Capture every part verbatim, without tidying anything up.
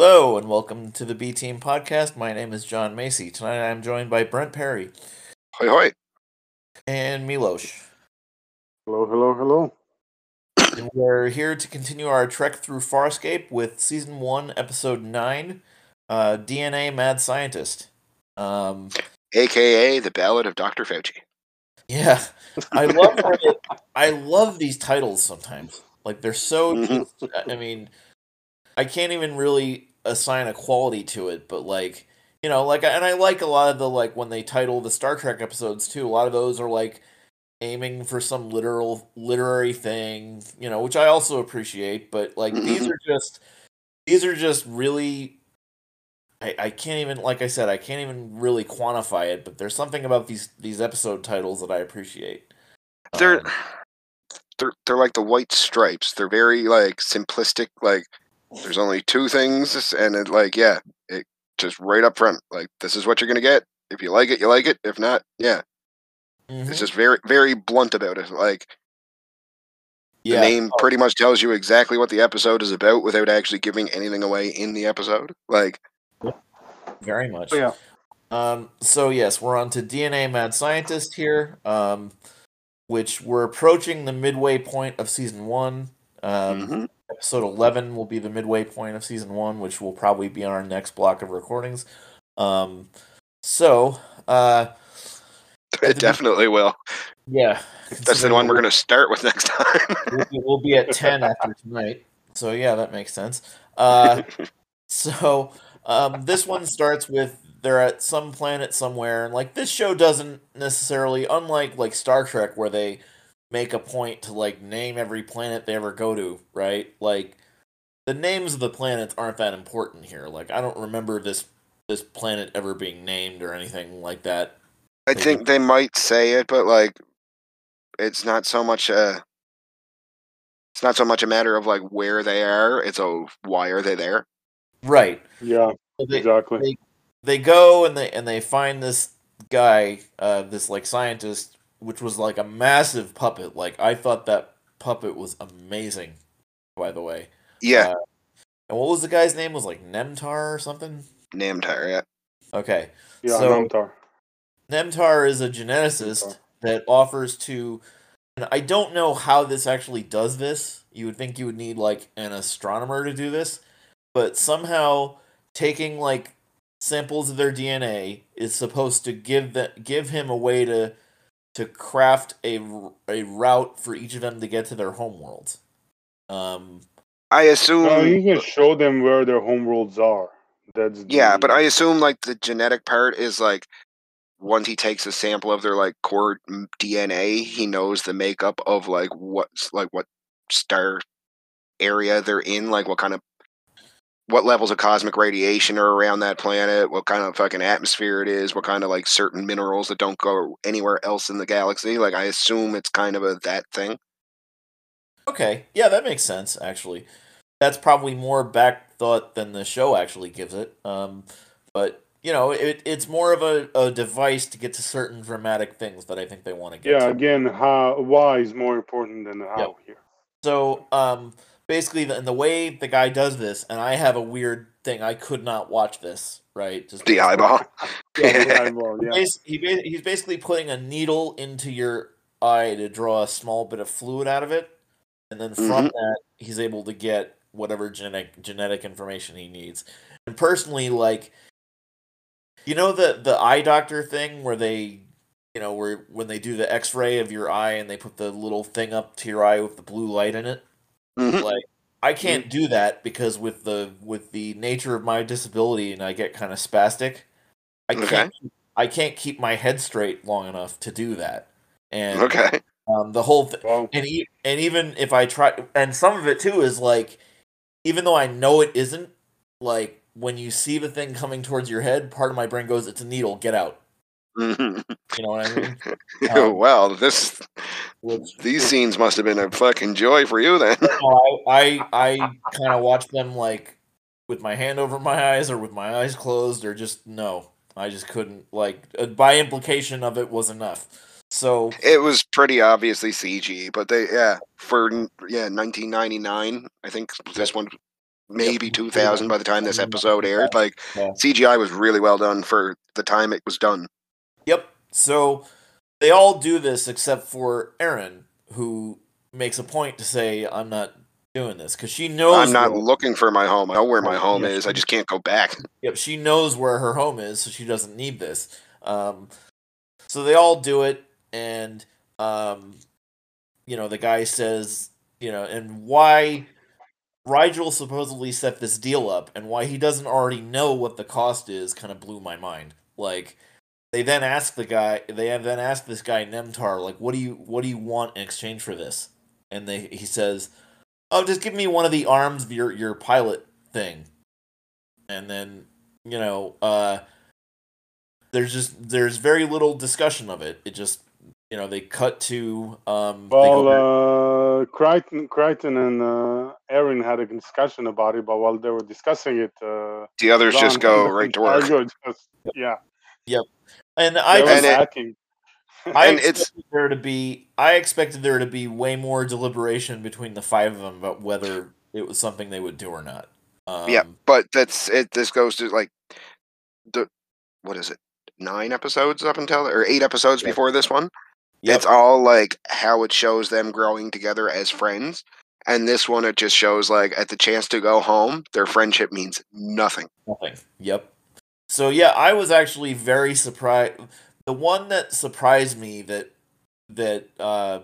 Hello and welcome to the B-Team Podcast. My name is John Macy. Tonight I'm joined by Brent Perry. Hoi hoi. And Milosh. Hello, hello, hello. And we're here to continue our trek through Farscape with Season one, Episode nine, uh, D N A Mad Scientist. Um, A K A The Ballad of Doctor Fauci. Yeah. I love it, I love these titles sometimes. Like, they're so... Just, I mean... I can't even really assign a quality to it, but like, you know, like, and I like a lot of the, like, when they title the Star Trek episodes too, a lot of those are like aiming for some literal literary thing, you know, which I also appreciate, but like, these are just, these are just really, I, I can't even, like I said, I can't even really quantify it, but there's something about these, these episode titles that I appreciate. They're, um, they're, they're like the white stripes. They're very like simplistic, like, there's only two things, and it, like, yeah, it just right up front. Like, this is what you're gonna get. If you like it, you like it. If not, yeah. Mm-hmm. It's just very, very blunt about it. Like, yeah. The name oh. pretty much tells you exactly what the episode is about without actually giving anything away in the episode. Like, very much. Yeah. Um. So yes, we're on to D N A Mad Scientist here. Um, which we're approaching the midway point of season one. Um. Mm-hmm. Episode eleven will be the midway point of season one, which will probably be on our next block of recordings. Um, so, uh... It definitely be- will. Yeah. That's the one we're going to start with next time. we'll, we'll be at ten after tonight. So, yeah, that makes sense. Uh, so, um, this one starts with they're at some planet somewhere, and, like, this show doesn't necessarily, unlike, like, Star Trek, where they make a point to, like, name every planet they ever go to, right? Like, the names of the planets aren't that important here. Like, I don't remember this this planet ever being named or anything like that. I they think would... they might say it, but, like, it's not so much a... It's not so much a matter of, like, where they are. It's a, why are they there? Right. Yeah, so they, exactly. They, they go and they, and they find this guy, uh, this, like, scientist... which was like a massive puppet. Like, I thought that puppet was amazing, by the way. Yeah. Uh, and what was the guy's name? Was like NamTar or something? NamTar, yeah. Okay. Yeah, so, NamTar. NamTar is a geneticist NamTar. that offers to... And I don't know how this actually does this. You would think you would need, like, an astronomer to do this. But somehow taking, like, samples of their D N A is supposed to give the, give him a way to... to craft a, a route for each of them to get to their homeworld. Um, I assume... No, you can show them where their homeworlds are. That's yeah, the... but I assume, like, the genetic part is, like, once he takes a sample of their, like, core D N A, he knows the makeup of, like, what, like, what star area they're in, like, what kind of... what levels of cosmic radiation are around that planet, what kind of fucking atmosphere it is, what kind of, like, certain minerals that don't go anywhere else in the galaxy. Like, I assume it's kind of a that thing. Okay. Yeah, that makes sense, actually. That's probably more back thought than the show actually gives it. Um, but, you know, it, it's more of a, a device to get to certain dramatic things that I think they want to get yeah, to. Yeah, again, how, why is more important than the how yep. here. So, um... basically, the, and the way the guy does this, and I have a weird thing. I could not watch this, right? Just the eyeball. Yeah, the eyeball, yeah. He, he, he's basically putting a needle into your eye to draw a small bit of fluid out of it, and then from mm-hmm. that, he's able to get whatever genetic genetic information he needs. And personally, like, you know the, the eye doctor thing where they... You know, where when they do the X-ray of your eye and they put the little thing up to your eye with the blue light in it? Mm-hmm. Like, I can't do that because with the with the nature of my disability, and I get kind of spastic. I okay. can't I can't keep my head straight long enough to do that. And okay, um, the whole thing, well, and e- and even if I try, and some of it too is like, even though I know it isn't, like when you see the thing coming towards your head, part of my brain goes, "It's a needle, get out." Mm-hmm. You know what I mean? Um, well, this which, these scenes must have been a fucking joy for you then. I I, I kind of watched them like with my hand over my eyes or with my eyes closed or just no, I just couldn't. Like by implication of it was enough. So it was pretty obviously C G, but they yeah for yeah nineteen ninety-nine I think this one maybe yep. two thousand by the time this episode aired. Like, yeah. C G I was really well done for the time it was done. Yep. So they all do this except for Aeryn, who makes a point to say, I'm not doing this, because she knows... I'm not where, looking for my home. I know where my home yeah, is. I just can't go back. Yep, she knows where her home is, so she doesn't need this. Um, so they all do it, and, um, you know, the guy says, you know, and why... Rygel supposedly set this deal up, and why he doesn't already know what the cost is kind of blew my mind. Like, they then asked the guy, they then asked this guy NamTar, like, what do you, what do you want in exchange for this? And they, he says, oh, just give me one of the arms of your, your pilot thing. And then, you know, uh, there's just, there's very little discussion of it. It just, you know, they cut to, um, well, they go- uh, Crichton, Crichton and, uh, Aeryn had a discussion about it, but while they were discussing it, uh, the others Zhaan, just go right to work. Just, yeah. Yep. And I, was, and it, I and expected it's, there to be, I expected there to be way more deliberation between the five of them about whether it was something they would do or not. Um, yeah. But that's it. This goes to like the, what is it? Nine episodes up until, or eight episodes yeah. before this one. Yep. It's all like how it shows them growing together as friends. And this one, it just shows, like, at the chance to go home, their friendship means nothing. Nothing. Yep. So, yeah, I was actually very surprised. The one that surprised me that that uh,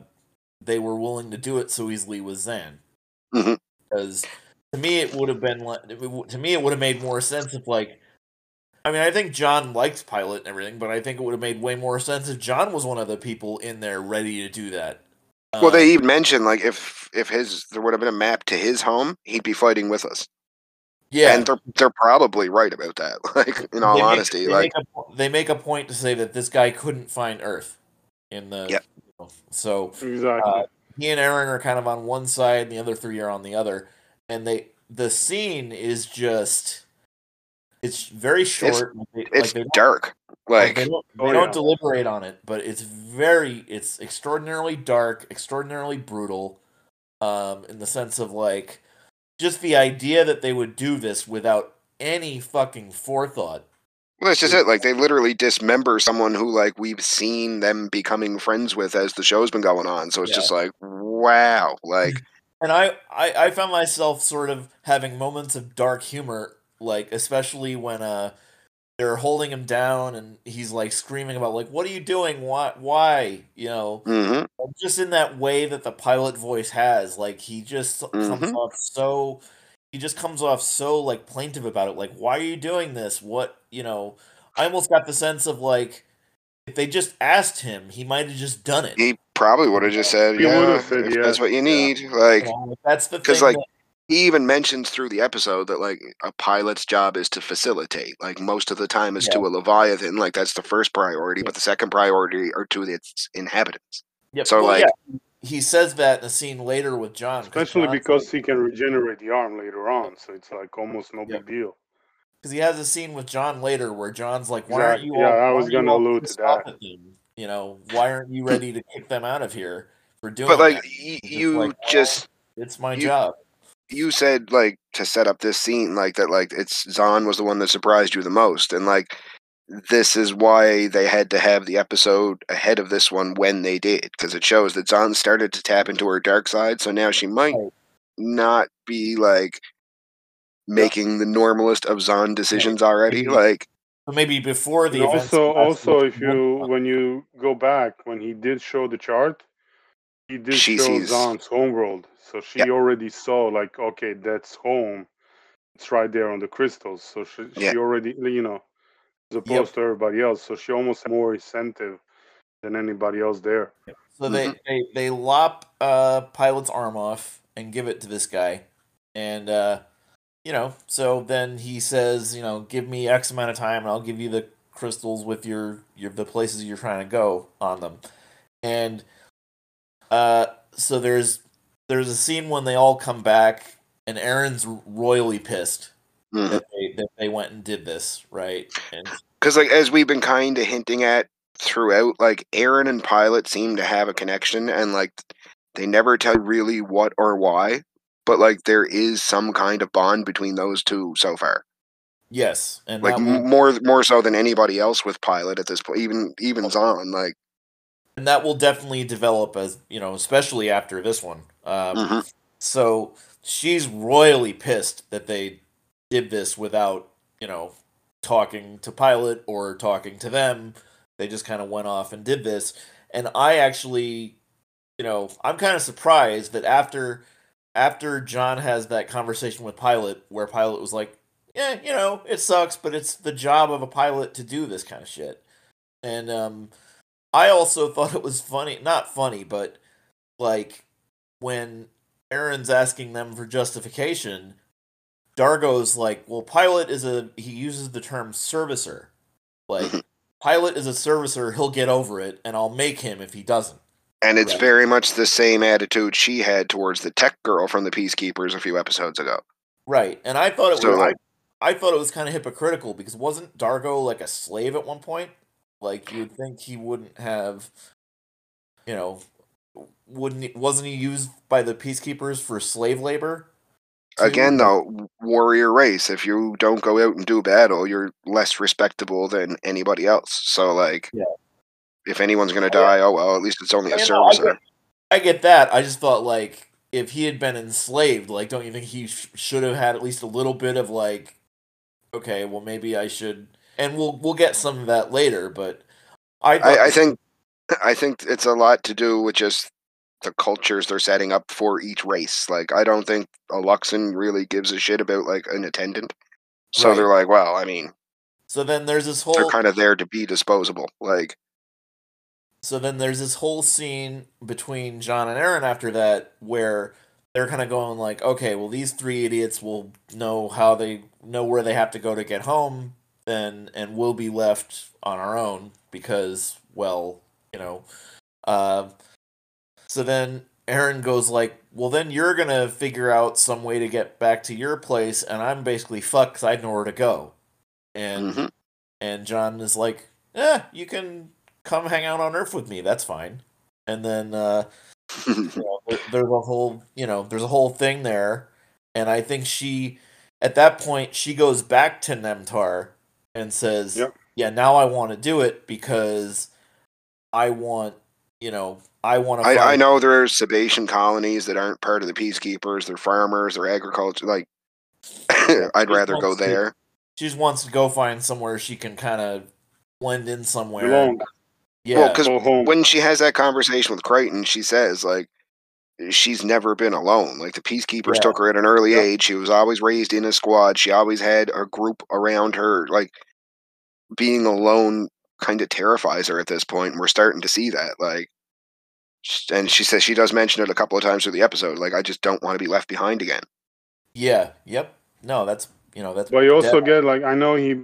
they were willing to do it so easily was Zhaan. Mm-hmm. Because to me, it would have been like, to me, it would have made more sense if, like, I mean, I think Zhaan likes Pilot and everything, but I think it would have made way more sense if Zhaan was one of the people in there ready to do that. Well, they even mentioned, like, if if his there would have been a map to his home, he'd be fighting with us. Yeah, and they're they're probably right about that. Like, in all they honesty, make, they like make a, they make a point to say that this guy couldn't find Earth in the yeah. You know, so exactly. uh, he and Aeryn are kind of on one side, and the other three are on the other, and they the scene is just it's very short. It's, they, it's like dark. Like, like they don't, they oh, don't yeah. deliberate on it, but it's very, it's extraordinarily dark, extraordinarily brutal, um, in the sense of, like, just the idea that they would do this without any fucking forethought. Well, that's just it. Like, they literally dismember someone who, like, we've seen them becoming friends with as the show's been going on. So it's yeah. just like, wow. Like, and I, I, I found myself sort of having moments of dark humor, like, especially when, uh, they're holding him down, and he's, like, screaming about, like, what are you doing? Why? Why? You know, mm-hmm. just in that way that the pilot voice has, like, he just mm-hmm. comes off so, he just comes off so, like, plaintive about it. Like, why are you doing this? What, you know, I almost got the sense of, like, if they just asked him, he might have just done it. He probably would have just said, he yeah, said, yeah, that's what you need. Yeah. Like, yeah, that's the thing. Like, that- He even mentions through the episode that, like, a pilot's job is to facilitate. Like, most of the time is yeah. to a Leviathan. Like, that's the first priority, yeah. but the second priority are to its inhabitants. Yep. So, well, like... Yeah. He says that in a scene later with Zhaan. Especially because like, he can regenerate the arm later on, so it's, like, almost no yeah. big deal. Because he has a scene with Zhaan later where John's like, why aren't you... Yeah, all, I was going to allude to that. You know, why aren't you ready to kick them out of here for doing that? But, like, y- you like, just... Oh, it's my you, job. You said, like, to set up this scene, like, that, like, it's Zhaan was the one that surprised you the most. And, like, this is why they had to have the episode ahead of this one when they did. Because it shows that Zhaan started to tap into her dark side, so now she might not be, like, making the normalest of Zhaan decisions already. Like, maybe before the also, also, if you, when you go back, when he did show the chart, he did she show sees... Zahn's homeworld. So she yep. already saw, like, okay, that's home. It's right there on the crystals. So she, she yep. already, you know, as opposed yep. to everybody else. So she almost had more incentive than anybody else there. Yep. So mm-hmm. they, they, they lop uh, Pilot's arm off and give it to this guy. And, uh, you know, so then he says, you know, give me X amount of time and I'll give you the crystals with your, your the places you're trying to go on them. And uh, so there's... There's a scene when they all come back, and Aaron's royally pissed mm. that, they, that they went and did this, right? Because, like, as we've been kind of hinting at throughout, like, Aeryn and Pilot seem to have a connection, and, like, they never tell really what or why, but like there is some kind of bond between those two so far. Yes, and like will... more more so than anybody else with Pilot at this point, even even Zhaan, like, and that will definitely develop, as you know, especially after this one. Um, mm-hmm. So she's royally pissed that they did this without, you know, talking to Pilot or talking to them. They just kind of went off and did this. And I actually, you know, I'm kind of surprised that after after Zhaan has that conversation with Pilot, where Pilot was like, yeah, you know, it sucks, but it's the job of a pilot to do this kind of shit. And um, I also thought it was funny, not funny, but like when Aeryn's asking them for justification, Dargo's like, well, Pilot is a, he uses the term servicer. Like, Pilot is a servicer, he'll get over it, and I'll make him if he doesn't. And it's right. very much the same attitude she had towards the tech girl from the Peacekeepers a few episodes ago. Right, and I thought it so, was... Like, I thought it was kind of hypocritical, because wasn't D'Argo like a slave at one point? Like, you'd think he wouldn't have, you know, wouldn't wasn't he used by the Peacekeepers for slave labor? To... Again, though, warrior race. If you don't go out and do battle, you're less respectable than anybody else. So, like, yeah. if anyone's going to die, oh, well, at least it's only I a servicer. No, I, I get that. I just thought, like, if he had been enslaved, like, don't you think he sh- should have had at least a little bit of, like, okay, well, maybe I should, and we'll we'll get some of that later. But I, I, I think I think it's a lot to do with just the cultures they're setting up for each race. Like, I don't think a Luxan really gives a shit about like an attendant, so right. they're like, well, I mean, so then there's this whole they're kind of there to be disposable, like. So then there's this whole scene between Zhaan and Aeryn after that where they're kind of going like, okay, well, these three idiots will know how they know where they have to go to get home, and and we'll be left on our own because, well, you know. Uh, so then Aeryn goes like, well, then you're going to figure out some way to get back to your place, and I'm basically fucked because I know where to go. And, mm-hmm. and Zhaan is like, eh, you can come hang out on Earth with me. That's fine. And then... Uh, you know, there's a whole, you know, there's a whole thing there, and I think she, at that point, she goes back to NamTar and says, yep. "Yeah, now I want to do it because I want, you know, I want to." I, I know there are Sebacean colonies that aren't part of the Peacekeepers. They're farmers. They're agriculture. Like, I'd rather go there. To, she just wants to go find somewhere she can kind of blend in somewhere. Long. Yeah. Well, because when she has that conversation with Crichton, she says, like, she's never been alone. Like, the Peacekeepers yeah. took her at an early yeah. age. She was always raised in a squad. She always had a group around her. Like, being alone kind of terrifies her at this point, and we're starting to see that. Like, and she says, she does mention it a couple of times through the episode. Like, I just don't want to be left behind again. Yeah. Yep. No, that's, you know, that's. But you also dead. get, like, I know he.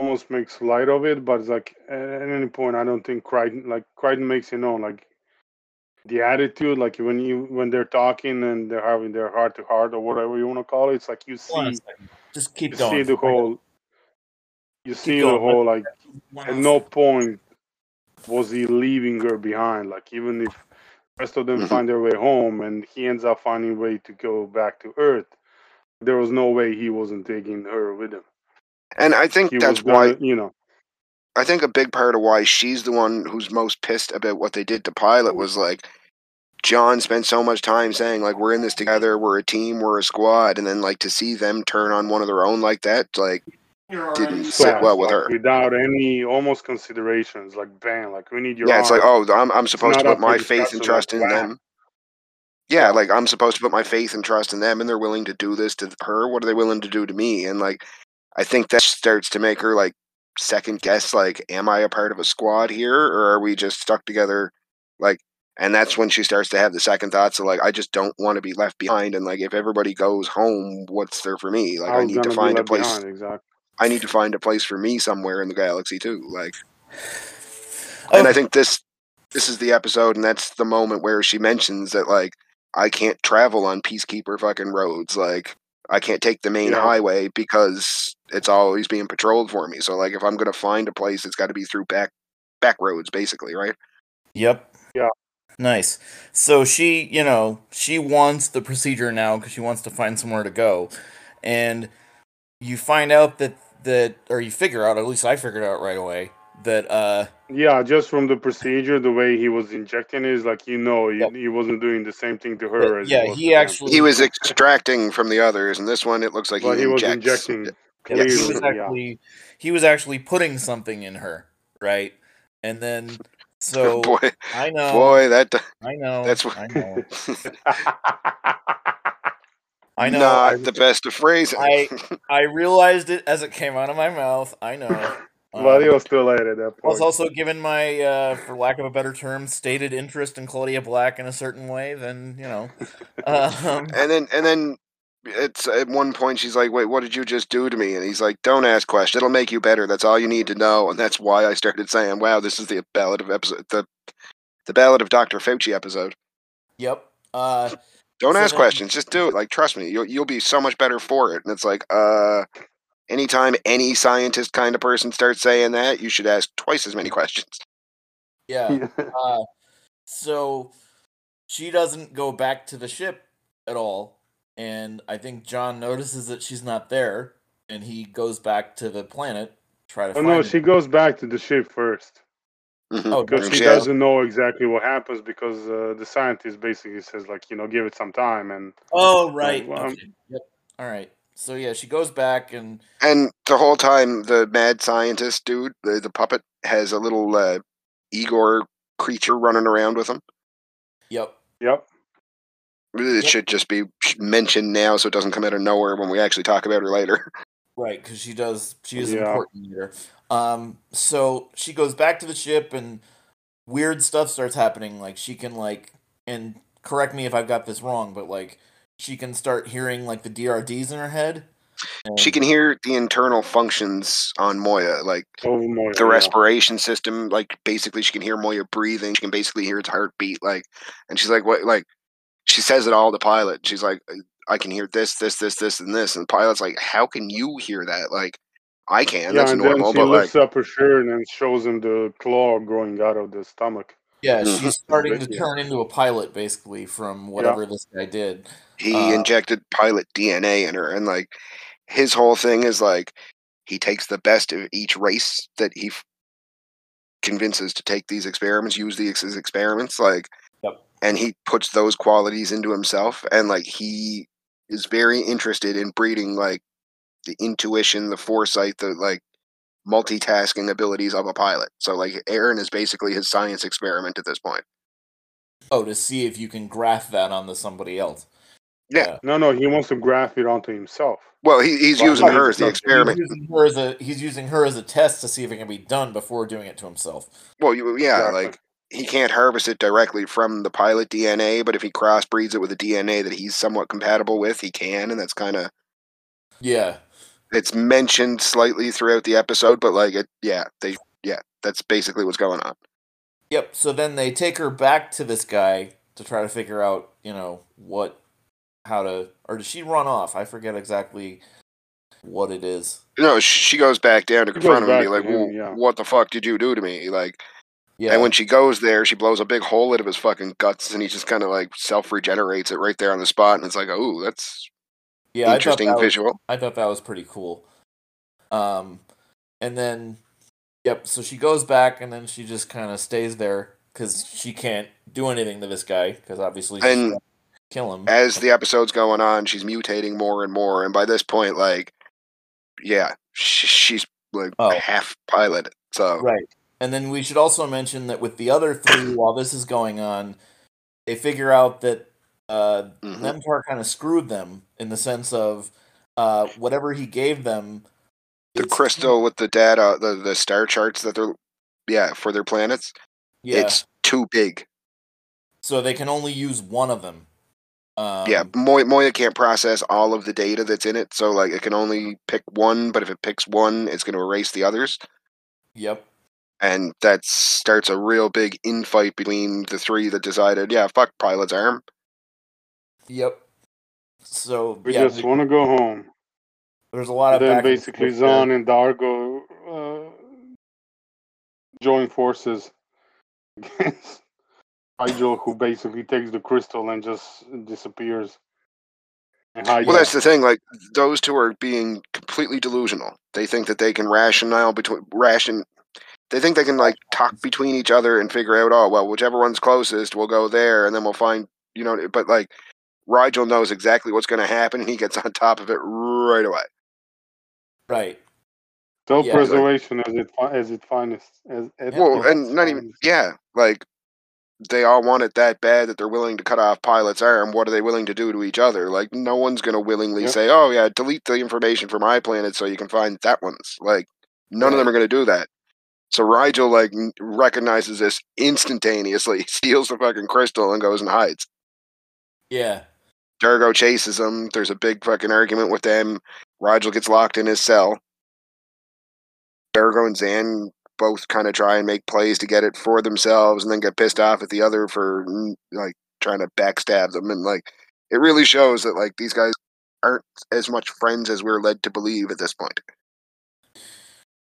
almost makes light of it, but it's like at any point, I don't think Crichton like Crichton makes you know like the attitude, like when you when they're talking and they're having their heart to heart or whatever you want to call it. It's like you see, just keep you going. See the whole, you keep see going. the whole like wow. At no point was he leaving her behind. Like even if the rest of them find their way home and he ends up finding a way to go back to Earth, there was no way he wasn't taking her with him. And I think he that's why, you know, I think a big part of why she's the one who's most pissed about what they did to Pilot was like, Zhaan spent so much time saying, like, we're in this together, we're a team, we're a squad. And then, like, to see them turn on one of their own like that, like, didn't sit yeah, well with her. Without any almost considerations, like, bam, like, we need your. Yeah, arm. It's like, oh, I'm, I'm supposed to put my faith and trust in them. Yeah, like, I'm supposed to put my faith and trust in them, and they're willing to do this to her. What are they willing to do to me? And, like, I think that starts to make her, like, second guess, like, am I a part of a squad here, or are we just stuck together? Like, and that's when she starts to have the second thoughts of, like, I just don't want to be left behind, and, like, if everybody goes home, what's there for me? Like, I, I need to find a place. Behind, exactly. I need to find a place for me somewhere in the galaxy, too. Like, oh. And I think this this is the episode, and that's the moment where she mentions that, like, I can't travel on Peacekeeper fucking roads, like... I can't take the main yeah. highway because it's always being patrolled for me. So, like, if I'm going to find a place, it's got to be through back back roads, basically, right? Yep. Yeah. Nice. So she, you know, she wants the procedure now because she wants to find somewhere to go. And you find out that, that or you figure out, at least I figured out right away, that... uh Yeah, just from the procedure, the way he was injecting is like, you know, he, yep. he wasn't doing the same thing to her. But, as yeah, he actually... He was extracting from the others, and this one, it looks like well, he, he was injecting. Clear, yes. he, was actually, yeah. he was actually putting something in her, right? And then... So boy, I know, boy, that I know, that's what I know. I know, not I, the best of phrases. I I realized it as it came out of my mouth. I know. Mario um, still at it. That point. I was also given my, uh, for lack of a better term, stated interest in Claudia Black in a certain way. Then you know, um, and then and then it's at one point she's like, "Wait, what did you just do to me?" And he's like, "Don't ask questions. It'll make you better. That's all you need to know." And that's why I started saying, "Wow, this is the ballad of episode the the ballad of Doctor Fauci episode." Yep. Uh, Don't so ask then, questions. Just do it. Like, trust me, you'll you'll be so much better for it. And it's like, uh, anytime any scientist kind of person starts saying that, you should ask twice as many questions. Yeah. uh, so she doesn't go back to the ship at all. And I think John notices that she's not there, and he goes back to the planet to try to. Oh find no, her. She goes back to the ship first. Mm-hmm. Oh, because she yeah. doesn't know exactly what happens because uh, the scientist basically says, like, you know, give it some time. And oh, right. Like, well, okay. yep. All right. So yeah, she goes back and and the whole time the mad scientist dude, the, the puppet, has a little uh, Igor creature running around with him. Yep. Yep. It yep. should just be mentioned now so it doesn't come out of nowhere when we actually talk about her later. Right, because she does, she is yeah. important here. Um, so she goes back to the ship and weird stuff starts happening. Like, she can, like, and correct me if I've got this wrong, but, like, she can start hearing, like, the D R Ds in her head. And... She can hear the internal functions on Moya, like oh, Moya, the respiration yeah. system. Like, basically, she can hear Moya breathing. She can basically hear its heartbeat. Like, and she's like, what, like, she says it all to Pilot. She's like, I can hear this, this, this, this, and this. And Pilot's like, how can you hear that? Like, I can. Yeah, that's and normal. Then she but lifts like... up her shirt and shows him the claw growing out of the stomach. Yeah, mm-hmm. she's starting to turn into a pilot, basically, from whatever yeah. this guy did. He uh, injected Pilot D N A in her. And, like, his whole thing is, like, he takes the best of each race that he f- convinces to take these experiments, use these experiments, like... And he puts those qualities into himself, and like he is very interested in breeding like the intuition, the foresight, the like multitasking abilities of a pilot. So like Aeryn is basically his science experiment at this point. Oh, to see if you can graft that onto somebody else. Yeah. yeah. No, no, he wants to graft it onto himself. Well, he, he's well, using her as the experiment. He's using her as a he's using her as a test to see if it can be done before doing it to himself. Well, you, yeah, exactly. like. He can't harvest it directly from the pilot D N A, but if he crossbreeds it with a D N A that he's somewhat compatible with, he can, and that's kind of... Yeah. It's mentioned slightly throughout the episode, but, like, it, yeah, they, yeah, that's basically what's going on. Yep, so then they take her back to this guy to try to figure out, you know, what, how to... Or does she run off? I forget exactly what it is. No, she goes back down to confront him and be like, him, well, yeah. what the fuck did you do to me? Like... Yeah. And when she goes there, she blows a big hole out of his fucking guts, and he just kind of like self-regenerates it right there on the spot. And it's like, oh, that's yeah, interesting I that visual. Was, I thought that was pretty cool. Um, and then, yep. So she goes back, and then she just kind of stays there because she can't do anything to this guy because obviously she's gonna kill him. As the episode's going on, she's mutating more and more, and by this point, like, yeah, she, she's like oh. half pilot. So right. And then we should also mention that with the other three, while this is going on, they figure out that uh, mm-hmm. NamTar kind of screwed them in the sense of uh, whatever he gave them. The crystal with the data, the, the star charts that they're, yeah, for their planets. Yeah. It's too big. So they can only use one of them. Um, yeah, Moya, Moya can't process all of the data that's in it. So like it can only pick one, but if it picks one, it's going to erase the others. Yep. And that starts a real big infight between the three that decided, yeah, fuck Pilot's arm. Yep. So we yeah, just want to go home. There's a lot and of then basically Zhaan and D'Argo uh, join forces against Rygel, who basically takes the crystal and just disappears. And well, that's the thing. Like, those two are being completely delusional. They think that they can rationale between ration. They think they can like talk between each other and figure out, oh, well, whichever one's closest, we'll go there, and then we'll find, you know. But like, Rygel knows exactly what's going to happen, and he gets on top of it right away. Right. Self-preservation yeah, like, as it as it finest. As, as well, it and not finest. even yeah, like. They all want it that bad that they're willing to cut off Pilot's arm. What are they willing to do to each other? Like, no one's going to willingly yep. say, oh, yeah, delete the information from my planet so you can find that one's. Like, none yeah. of them are going to do that. So Rygel, like, recognizes this instantaneously, steals the fucking crystal, and goes and hides. Yeah. D'Argo chases him. There's a big fucking argument with them. Rygel gets locked in his cell. D'Argo and Zhaan both kind of try and make plays to get it for themselves, and then get pissed off at the other for like trying to backstab them. And like, it really shows that like these guys aren't as much friends as we're led to believe at this point.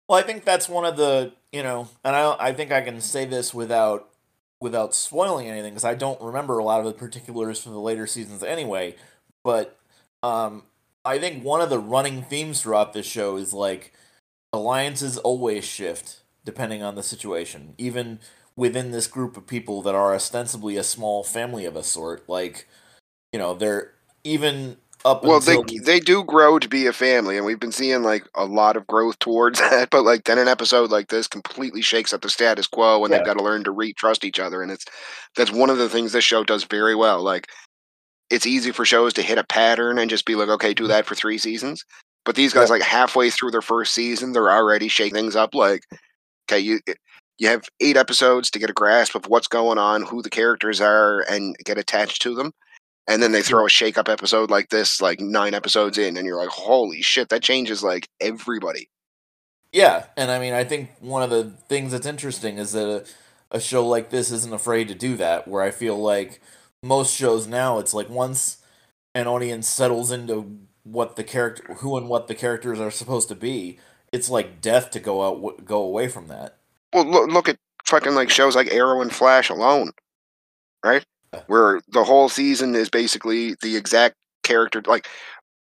Well, I think that's one of the, you know, and I I think I can say this without without spoiling anything because I don't remember a lot of the particulars from the later seasons anyway. But um, I think one of the running themes throughout this show is like alliances always shift depending on the situation, even within this group of people that are ostensibly a small family of a sort. Like, you know, they're even up well, until... Well, they, they do grow to be a family, and we've been seeing, like, a lot of growth towards that, but, like, then an episode like this completely shakes up the status quo, and yeah. they've got to learn to re-trust each other, and it's that's one of the things this show does very well. Like, it's easy for shows to hit a pattern and just be like, okay, do that for three seasons, but these guys, yeah. like, halfway through their first season, they're already shaking things up, like... Okay, you you have eight episodes to get a grasp of what's going on, who the characters are, and get attached to them. And then they throw a shake-up episode like this, like nine episodes in, and you're like, holy shit, that changes, like, everybody. Yeah, and I mean, I think one of the things that's interesting is that a, a show like this isn't afraid to do that, where I feel like most shows now, it's like once an audience settles into what the character, who and what the characters are supposed to be, it's like death to go out, go away from that. Well, look, look at fucking like shows like Arrow and Flash alone, right? Yeah. Where the whole season is basically the exact character. Like,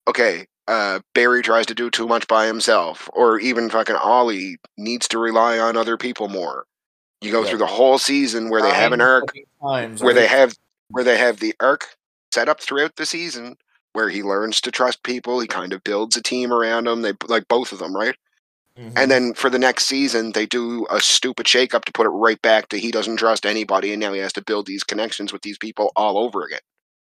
okay, uh, Barry tries to do too much by himself, or even fucking Ollie needs to rely on other people more. You go yeah. through the whole season where they have an arc, times, where they have where they have the arc set up throughout the season, where he learns to trust people. He kind of builds a team around them. They like both of them, right? Mm-hmm. And then for the next season, they do a stupid shakeup to put it right back to he doesn't trust anybody, and now he has to build these connections with these people all over again,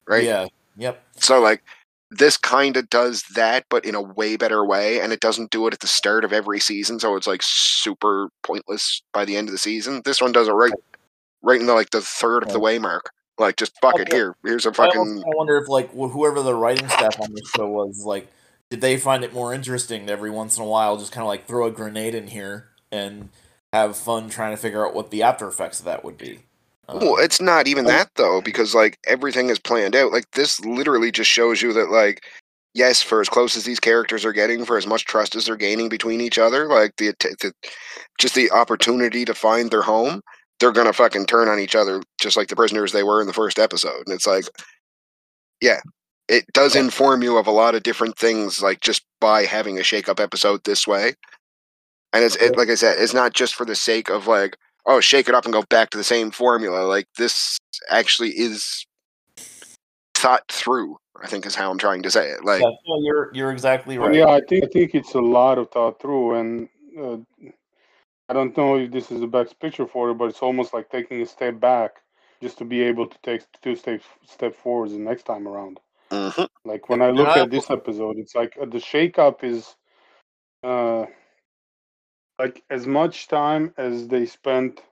right? Yeah, yep. So, like, this kind of does that, but in a way better way, and it doesn't do it at the start of every season, so it's, like, super pointless by the end of the season. This one does it right right in, the, like, the third yeah. of the way mark. Like, just fuck okay. it, here. Here's a fucking... I wonder if, like, whoever the writing staff on this show was, like, did they find it more interesting to every once in a while just kind of like throw a grenade in here and have fun trying to figure out what the after effects of that would be? Um, well, it's not even that though, because like everything is planned out. Like this literally just shows you that like, yes, for as close as these characters are getting, for as much trust as they're gaining between each other, like the, the just the opportunity to find their home, they're going to fucking turn on each other just like the prisoners they were in the first episode. And it's like, yeah. It does inform you of a lot of different things, like just by having a shake-up episode this way. And it's it, like I said, it's not just for the sake of like, oh, shake it up and go back to the same formula. Like this actually is thought through, I think is how I'm trying to say it. Like, yeah, no, you're you're exactly right. Yeah, I think I think it's a lot of thought through, and uh, I don't know if this is the best picture for it, but it's almost like taking a step back just to be able to take two steps step forward the next time around. Mm-hmm. Like when I look at this episode, it's like the shakeup is uh, like as much time as they spent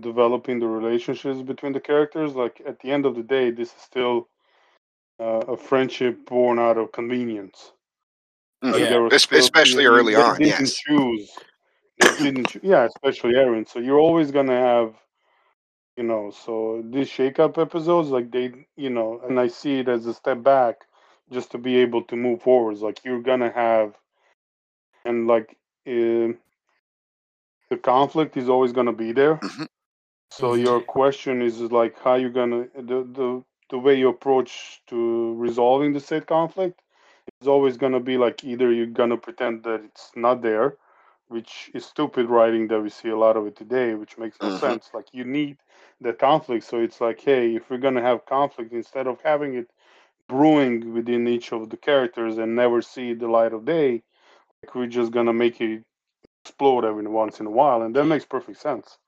developing the relationships between the characters. Like at the end of the day, this is still uh, a friendship born out of convenience. Like yeah. Especially still, early they, on, they didn't yes. Choose, they didn't choose. Yeah, especially Aeryn. So you're always gonna have. You know, so these shake-up episodes, like they, you know, and I see it as a step back just to be able to move forwards. Like you're going to have, and like uh, the conflict is always going to be there. Mm-hmm. So your question is like how you gonna the the the way you approach to resolving the state conflict is always gonna be like either you're gonna pretend that it's not there, which is stupid writing that we see a lot of it today, which makes no sense. Like you need the conflict, so it's like, hey, if we're gonna have conflict, instead of having it brewing within each of the characters and never see the light of day, like we're just gonna make it explode every once in a while, and that makes perfect sense.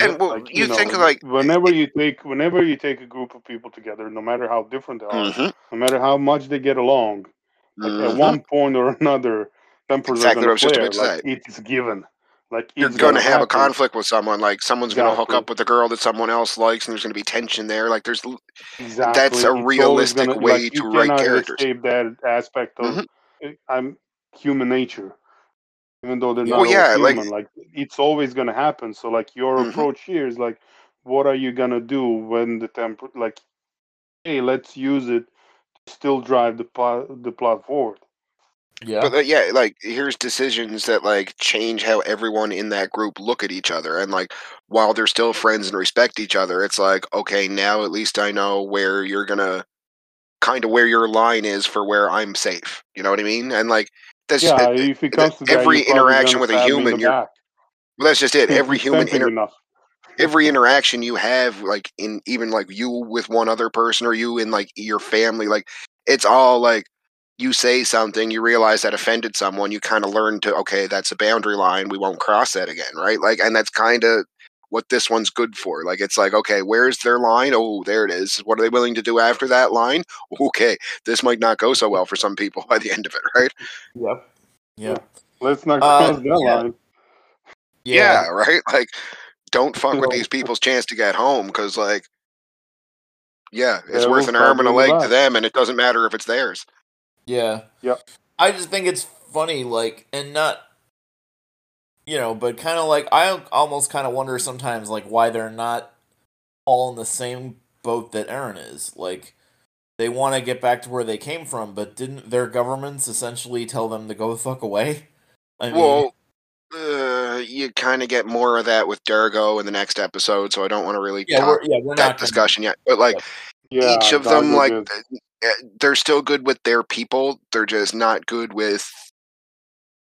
And well, like, you, you know, think like whenever you take whenever you take a group of people together, no matter how different they are, mm-hmm. no matter how much they get along, like mm-hmm. at one point or another, tempers exactly are going to like, it's given. Like you're going to have happen. a conflict with someone. Like someone's exactly. going to hook up with a girl that someone else likes, and there's going to be tension there. Like there's exactly. that's a it's realistic gonna, way like, to you write characters. Escape that aspect of mm-hmm. I'm human nature. Even though they're not well, yeah, human, like, like it's always gonna happen. So like your mm-hmm. approach here is like, what are you gonna do when the temper? Like, hey, let's use it to still drive the plot, the plot forward. Yeah, but uh, yeah, like here's decisions that like change how everyone in that group look at each other, and like while they're still friends and respect each other, it's like okay, now at least I know where you're gonna kind of where your line is for where I'm safe. You know what I mean? And like. That's yeah, uh, if it comes to every that, interaction with a human, you're, well, that's just it. Every human, inter- every interaction you have, like in even like you with one other person or you in like your family, like it's all like you say something, you realize that offended someone, you kind of learn to, okay, that's a boundary line. We won't cross that again. Right. Like, and that's kind of what this one's good for. Like, it's like, okay, where's their line? Oh, there it is. What are they willing to do after that line? Okay, this might not go so well for some people by the end of it, right? Yep. Yeah. Let's not cross uh, that yeah. line. Yeah. yeah, right? Like, don't fuck no. with these people's chance to get home, because, like, yeah, it's yeah, worth an arm and a leg to them, and it doesn't matter if it's theirs. Yeah. Yep. I just think it's funny, like, and not... You know, but kind of like, I almost kind of wonder sometimes, like, why they're not all in the same boat that Aeryn is. Like, they want to get back to where they came from, but didn't their governments essentially tell them to go the fuck away? I well, mean, uh, you kind of get more of that with D'Argo in the next episode, so I don't want to really yeah, talk we're, yeah, we're that not discussion gonna... yet. But, like, yeah, each of them, like, they're still good with their people, they're just not good with...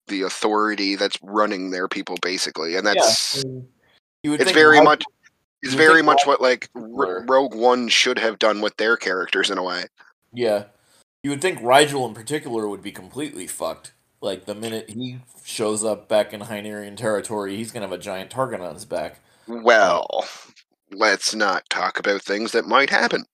the authority that's running their people, basically, and that's yeah. you would it's very much it's very much what like R- Rogue One should have done with their characters in a way. Yeah, you would think Rygel in particular would be completely fucked. Like the minute he shows up back in Hynerian territory, he's gonna have a giant target on his back. Well, let's not talk about things that might happen.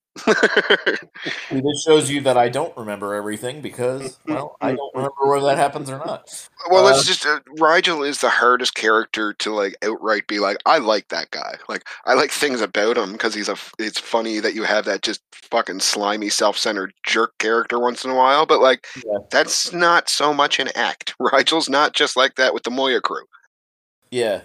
This shows you that I don't remember everything because, well, I don't remember whether that happens or not. Well, uh, let's just uh, Rygel is the hardest character to like outright be like, I like that guy. Like, I like things about him because he's a. It's funny that you have that just fucking slimy, self-centered jerk character once in a while, but like, yeah. that's not so much an act. Rygel's not just like that with the Moya crew. Yeah.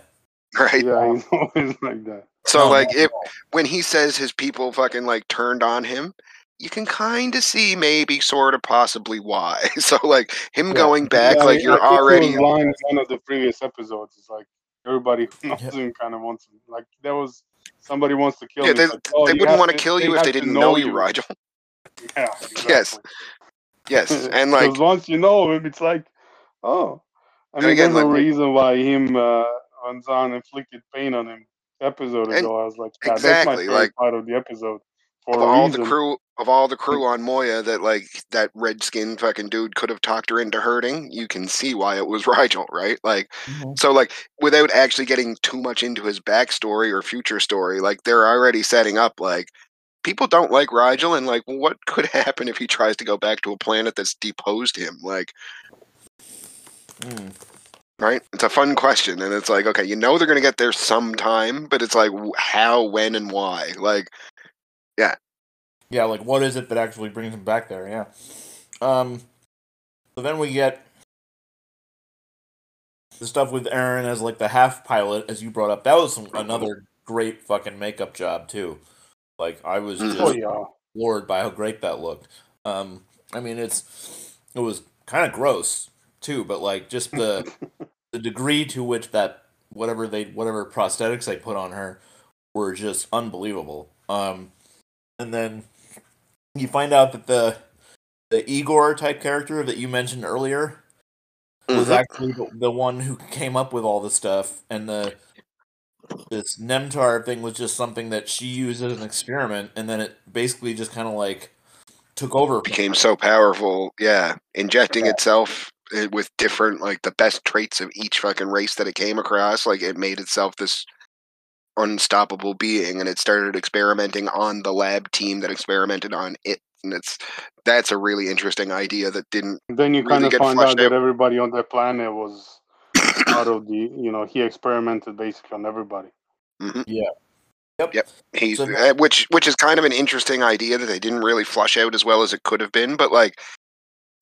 Right. Yeah, he's always like that. So, like, if when he says his people fucking, like, turned on him, you can kind of see maybe, sort of, possibly why. So, like, him yeah. going back, yeah, like, I mean, you're already... The line in one of the previous episodes is, like, everybody yeah. kind of wants... Like, there was... Somebody wants to kill yeah, me, they, like, oh, they you. They wouldn't want to kill you if they didn't know you, Rygel. Yeah, exactly. Yes. Yes, and, like... Because once you know him, it's like, oh. I mean, again, there's no like, reason why him uh, and Zhaan inflicted pain on him. Episode ago, and I was like, God, exactly, that's my favorite like, part of the episode. For of all reason. the crew, of all the crew on Moya, that like that red skinned fucking dude could have talked her into hurting. You can see why it was Rygel, right? Like, mm-hmm. so like without actually getting too much into his backstory or future story, like they're already setting up like people don't like Rygel, and like what could happen if he tries to go back to a planet that's deposed him, like. Mm. Right? It's a fun question, and it's like, okay, you know they're going to get there sometime, but it's like, how, when, and why? Like, yeah. Yeah, like, what is it that actually brings them back there? Yeah. Um, so then we get the stuff with Aeryn as, like, the half-pilot, as you brought up. That was some, another great fucking makeup job, too. Like, I was just oh, yeah. floored by how great that looked. Um, I mean, it's it was kind of gross, too, but, like, just the... the degree to which that whatever they whatever prosthetics they put on her were just unbelievable. Um, and then you find out that the the Igor type character that you mentioned earlier mm-hmm. was actually the, the one who came up with all this stuff, and the this NamTar thing was just something that she used as an experiment, and then it basically just kind of like took over. Became so powerful, yeah, injecting yeah. itself with different, like, the best traits of each fucking race that it came across. Like, it made itself this unstoppable being, and it started experimenting on the lab team that experimented on it. And it's that's a really interesting idea that didn't. Then you really kind of find out, out that everybody on that planet was part of the, you know, he experimented basically on everybody. Mm-hmm. Yeah. Yep. Yep. He's, so, uh, which which is kind of an interesting idea that they didn't really flush out as well as it could have been, but like.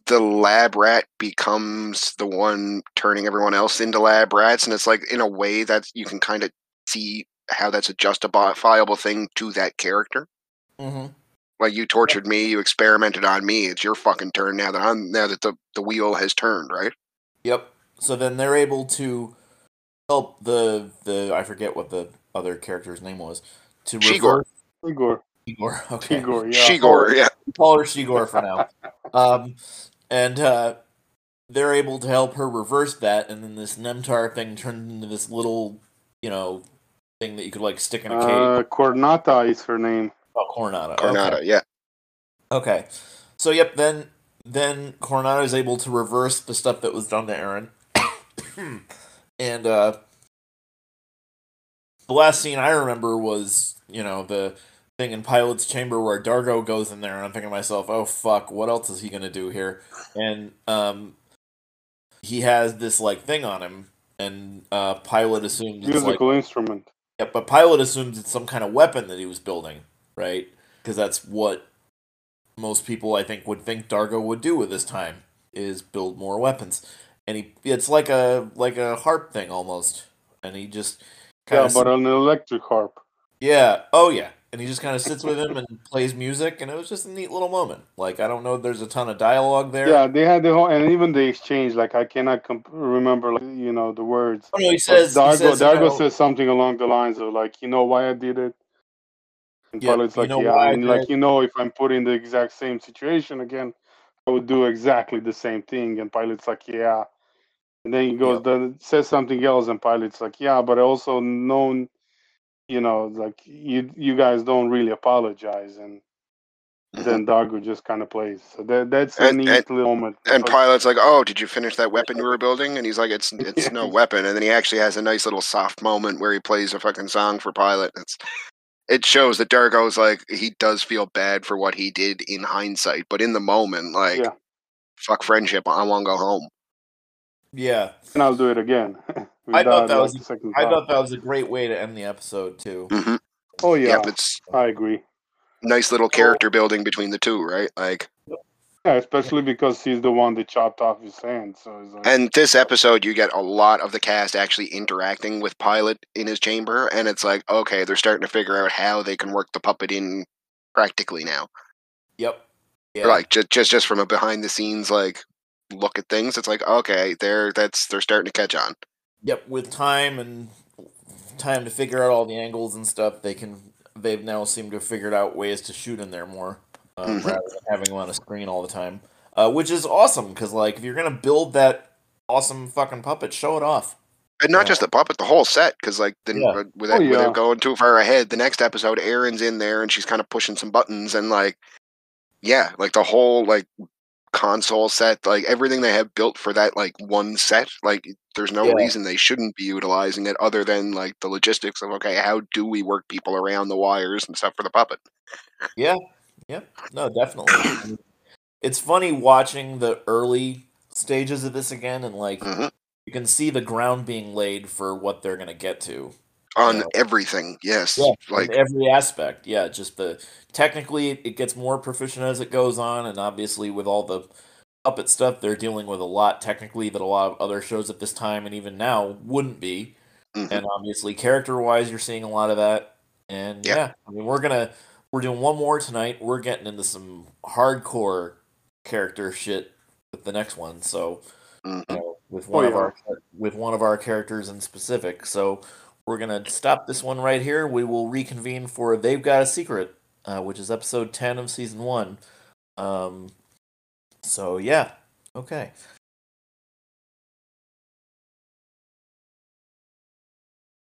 The lab rat becomes the one turning everyone else into lab rats, and it's like, in a way, that you can kind of see how that's a justifiable thing to that character. Mm-hmm. Like, you tortured me, you experimented on me. It's your fucking turn now that I'm now that the the wheel has turned, right? Yep. So then they're able to help the the I forget what the other character's name was to Shigor. Shigor. Shigor. Okay. Shigor. Yeah. Shigor. Yeah. Call her Shigor for now. um. And uh, they're able to help her reverse that, and then this NamTar thing turned into this little, you know, thing that you could, like, stick in a cave. Uh, Kornata is her name. Oh, Kornata. Kornata, okay. yeah. Okay. So, yep, then then Kornata is able to reverse the stuff that was done to Aeryn. and uh, the last scene I remember was, you know, the thing in Pilot's chamber where D'Argo goes in there, and I'm thinking to myself, oh fuck, what else is he gonna do here? And um, he has this like thing on him, and uh, Pilot assumes it's musical like, instrument. Yeah, but Pilot assumes it's some kind of weapon that he was building, right? Because that's what most people I think would think D'Argo would do at this time, is build more weapons. And he, it's like a like a harp thing almost, and he just kind of yeah, but an electric harp. Yeah. Oh yeah. And he just kind of sits with him and plays music, and it was just a neat little moment. Like, I don't know, there's a ton of dialogue there. Yeah, they had the whole, and even the exchange, like, I cannot comp- remember, like, you know, the words. Oh, no, he says, D'Argo, he says, D'Argo you know, says something along the lines of, like, you know why I did it? And yeah, Pilot's like, you know yeah, I and, like, you know, if I'm put in the exact same situation again, I would do exactly the same thing. And Pilot's like, yeah. And then he goes, yeah. then says something else, and Pilot's like, yeah, but I also known. You know, like, you you guys don't really apologize, and then D'Argo just kind of plays. So that that's a and, neat and, little moment. And Pilot's like, oh, did you finish that weapon you were building? And he's like, it's it's no weapon. And then he actually has a nice little soft moment where he plays a fucking song for Pilot. It's, it shows that D'Argo's like, he does feel bad for what he did in hindsight. But in the moment, like, yeah. fuck friendship, I want to go home. Yeah. And I'll do it again. I thought that was I thought that was a great way to end the episode too. Mm-hmm. Oh yeah, yeah it's, I agree. Nice little character building between the two, right? Like, yeah, especially because he's the one that chopped off his hand. So it's like, and this episode, you get a lot of the cast actually interacting with Pilot in his chamber, and it's like, okay, they're starting to figure out how they can work the puppet in practically now. Yep. Yeah. Like just just just from a behind the scenes like look at things, it's like okay, they're that's they're starting to catch on. Yep, with time and time to figure out all the angles and stuff, they can. They've now seemed to have figured out ways to shoot in there more, uh, mm-hmm. rather than having them on a screen all the time, uh, which is awesome. Because like, if you're gonna build that awesome fucking puppet, show it off. And not yeah. just the puppet, the whole set. Because like, the, yeah. without, oh, yeah. without going too far ahead, the next episode, Aaron's in there and she's kind of pushing some buttons and like, yeah, like the whole like. console set, like everything they have built for that like one set, like there's no yeah. reason they shouldn't be utilizing it other than like the logistics of okay, how do we work people around the wires and stuff for the puppet. Yeah. Yeah. No, definitely. It's funny watching the early stages of this again and like mm-hmm. you can see the ground being laid for what they're gonna get to. On you know. everything, yes. Yeah, like every aspect, yeah. Just the technically, it gets more proficient as it goes on, and obviously with all the puppet stuff, they're dealing with a lot technically that a lot of other shows at this time and even now wouldn't be. Mm-hmm. And obviously, character-wise, you're seeing a lot of that. And yeah. yeah, I mean, we're gonna we're doing one more tonight. We're getting into some hardcore character shit with the next one. So mm-hmm. you know, with one oh, yeah. of our with one of our characters in specific, so. We're going to stop this one right here. We will reconvene for They've Got a Secret, uh, which is episode ten of season one. Um, so, yeah. Okay.